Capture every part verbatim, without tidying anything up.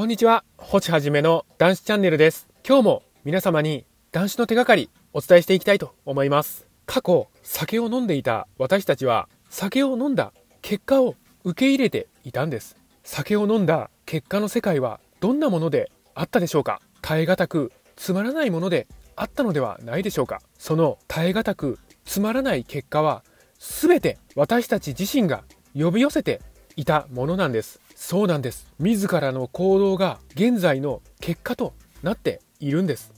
こんにちは、星はじめの男子チャンネルです。今日も皆様に男子の手がかりお伝えしていきたいと思います。過去酒を飲んでいた私たちは酒を飲んだ結果を受け入れていたんです。酒を飲んだ結果の世界はどんなものであったでしょうか。耐え難くつまらないものであったのではないでしょうか。その耐え難くつまらない結果は全て私たち自身が呼び寄せていたものなんです。そうなんです。自らの行動が現在の結果となっているんです。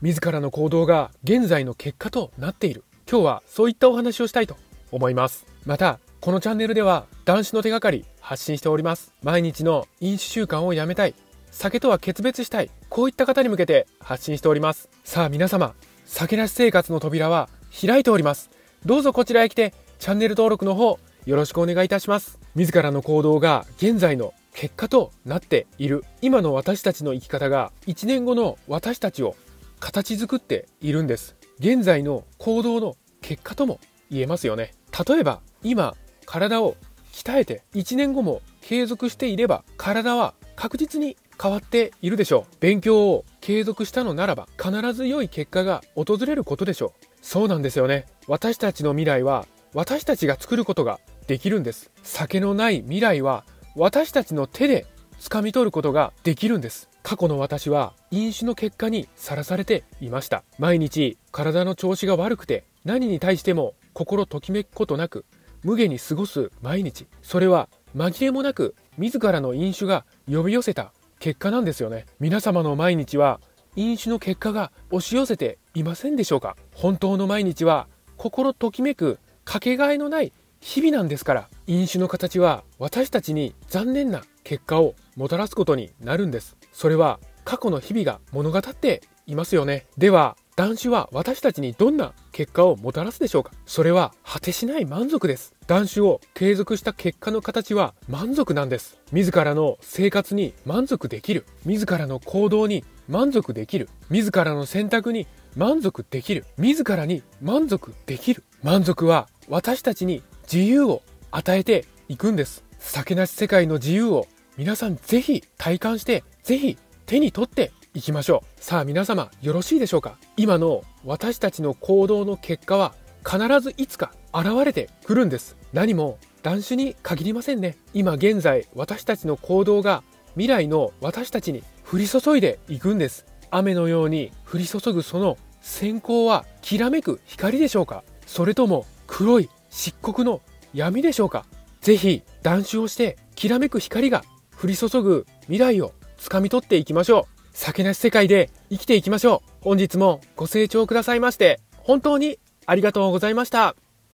自らの行動が現在の結果となっている。今日はそういったお話をしたいと思います。またこのチャンネルでは男子の手がかり発信しております。毎日の飲酒習慣をやめたい、酒とは決別したい、こういった方に向けて発信しております。さあ皆様、酒なし生活の扉は開いております。どうぞこちらへ来てチャンネル登録の方よろしくお願いいたします。自らの行動が現在の結果となっている。今の私たちの生き方がいちねんごの私たちを形作っているんです。現在の行動の結果とも言えますよね。例えば今体を鍛えていちねんごも継続していれば体は確実に変わっているでしょう。勉強を継続したのならば必ず良い結果が訪れることでしょう。そうなんですよね。私たちの未来は私たちが作ることができるんです。酒のない未来は私たちの手で掴み取ることができるんです。過去の私は飲酒の結果にさらされていました。毎日体の調子が悪くて何に対しても心ときめくことなく無下に過ごす毎日、それは紛れもなく自らの飲酒が呼び寄せた結果なんですよね。皆様の毎日は飲酒の結果が押し寄せていませんでしょうか。本当の毎日は心ときめくかけがえのない日々なんですから、飲酒の形は私たちに残念な結果をもたらすことになるんです。それは過去の日々が物語っていますよね。では断酒は私たちにどんな結果をもたらすでしょうか。それは果てしない満足です。断酒を継続した結果の形は満足なんです。自らの生活に満足できる、自らの行動に満足できる、自らの選択に満足できる、自らに満足できる。満足は私たちに自由を与えていくんです。酒なし世界の自由を皆さんぜひ体感して、ぜひ手に取っていきましょう。さあ皆様よろしいでしょうか。今の私たちの行動の結果は必ずいつか現れてくるんです。何も断酒に限りませんね。今現在私たちの行動が未来の私たちに降り注いでいくんです。雨のように降り注ぐその閃光はきらめく光でしょうか、それとも黒い漆黒の闇でしょうか。ぜひ断酒をしてきらめく光が降り注ぐ未来をつかみ取っていきましょう。酒なし世界で生きていきましょう。本日もご清聴くださいまして本当にありがとうございました。